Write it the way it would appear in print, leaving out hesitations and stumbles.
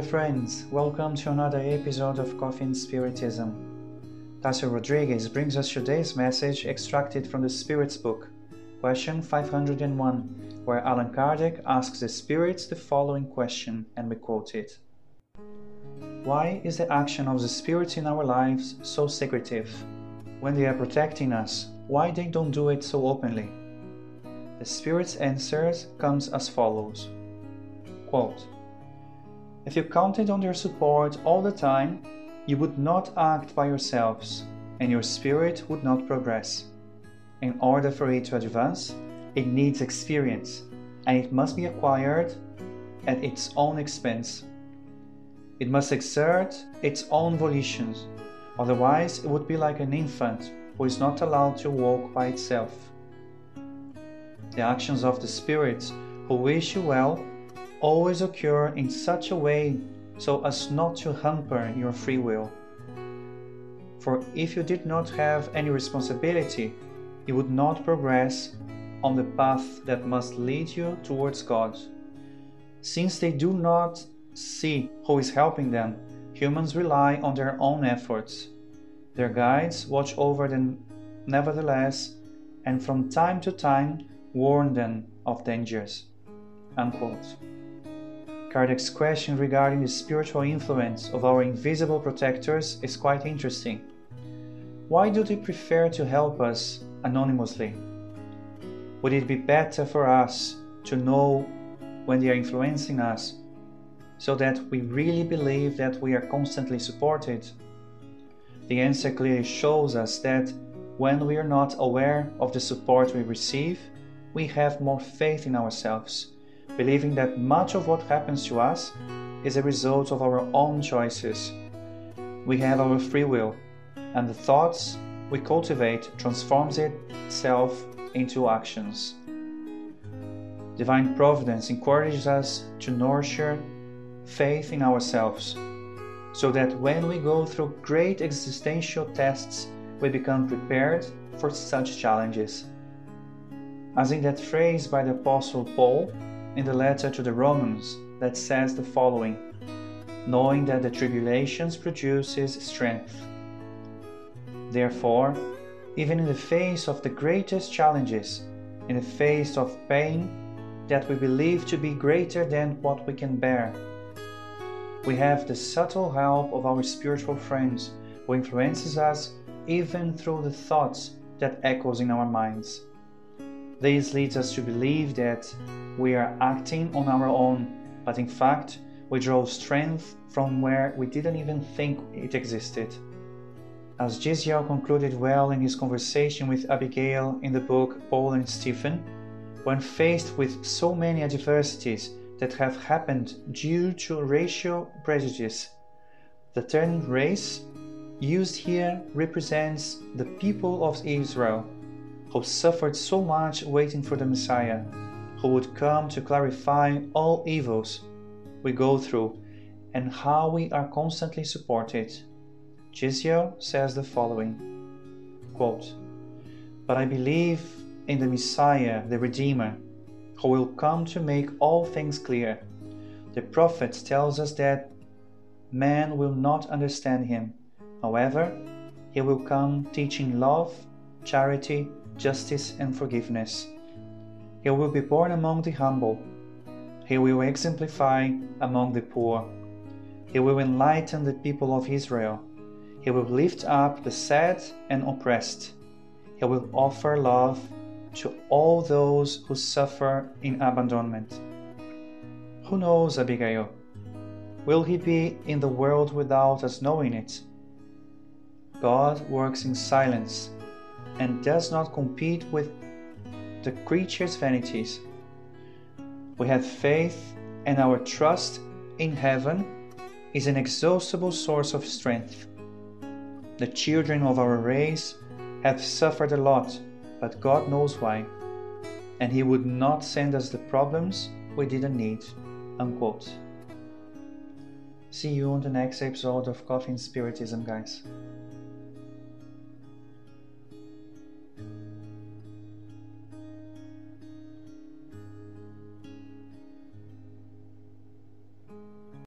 dear friends, welcome to another episode of Coffin Spiritism. Tassel Rodriguez brings us today's message extracted from the Spirits book, question 501, where Alan Kardec asks the spirits the following question, and we quote it. Why is the action of the spirits in our lives so secretive? When they are protecting us, why they don't do it so openly? The spirit's answer comes as follows. Quote, if you counted on their support all the time, you would not act by yourselves, and your spirit would not progress. In order for it to advance, it needs experience, and it must be acquired at its own expense. It must exert its own volitions, otherwise it would be like an infant who is not allowed to walk by itself. The actions of the spirits who wish you well always occur in such a way so as not to hamper your free will. For if you did not have any responsibility, you would not progress on the path that must lead you towards God. Since they do not see who is helping them, humans rely on their own efforts. Their guides watch over them nevertheless, and from time to time warn them of dangers. Unquote. Kardec's question regarding the spiritual influence of our invisible protectors is quite interesting. Why do they prefer to help us anonymously? Would it be better for us to know when they are influencing us, so that we really believe that we are constantly supported? The answer clearly shows us that when we are not aware of the support we receive, we have more faith in ourselves, believing that much of what happens to us is a result of our own choices. We have our free will, and the thoughts we cultivate transforms itself into actions. Divine Providence encourages us to nurture faith in ourselves, so that when we go through great existential tests, we become prepared for such challenges. As in that phrase by the Apostle Paul, in the letter to the Romans, that says the following, knowing that the tribulations produces strength. Therefore, even in the face of the greatest challenges, in the face of pain that we believe to be greater than what we can bear, we have the subtle help of our spiritual friends who influences us even through the thoughts that echoes in our minds. This leads us to believe that we are acting on our own, but in fact, we draw strength from where we didn't even think it existed. As Jeziel concluded well in his conversation with Abigail in the book Paul and Stephen, when faced with so many adversities that have happened due to racial prejudice, the term race used here represents the people of Israel, who suffered so much waiting for the Messiah, who would come to clarify all evils we go through and how we are constantly supported. Jeziel says the following, quote, but I believe in the Messiah, the Redeemer, who will come to make all things clear. The prophet tells us that man will not understand him. However, he will come teaching love, charity, justice and forgiveness. He will be born among the humble. He will exemplify among the poor. He will enlighten the people of Israel. He will lift up the sad and oppressed. He will offer love to all those who suffer in abandonment. Who knows, Abigail? Will he be in the world without us knowing it? God works in silence and does not compete with the creature's vanities. We have faith, and our trust in heaven is an inexhaustible source of strength. The children of our race have suffered a lot, but God knows why, and He would not send us the problems we didn't need. Unquote. See you on the next episode of Coffin Spiritism, guys.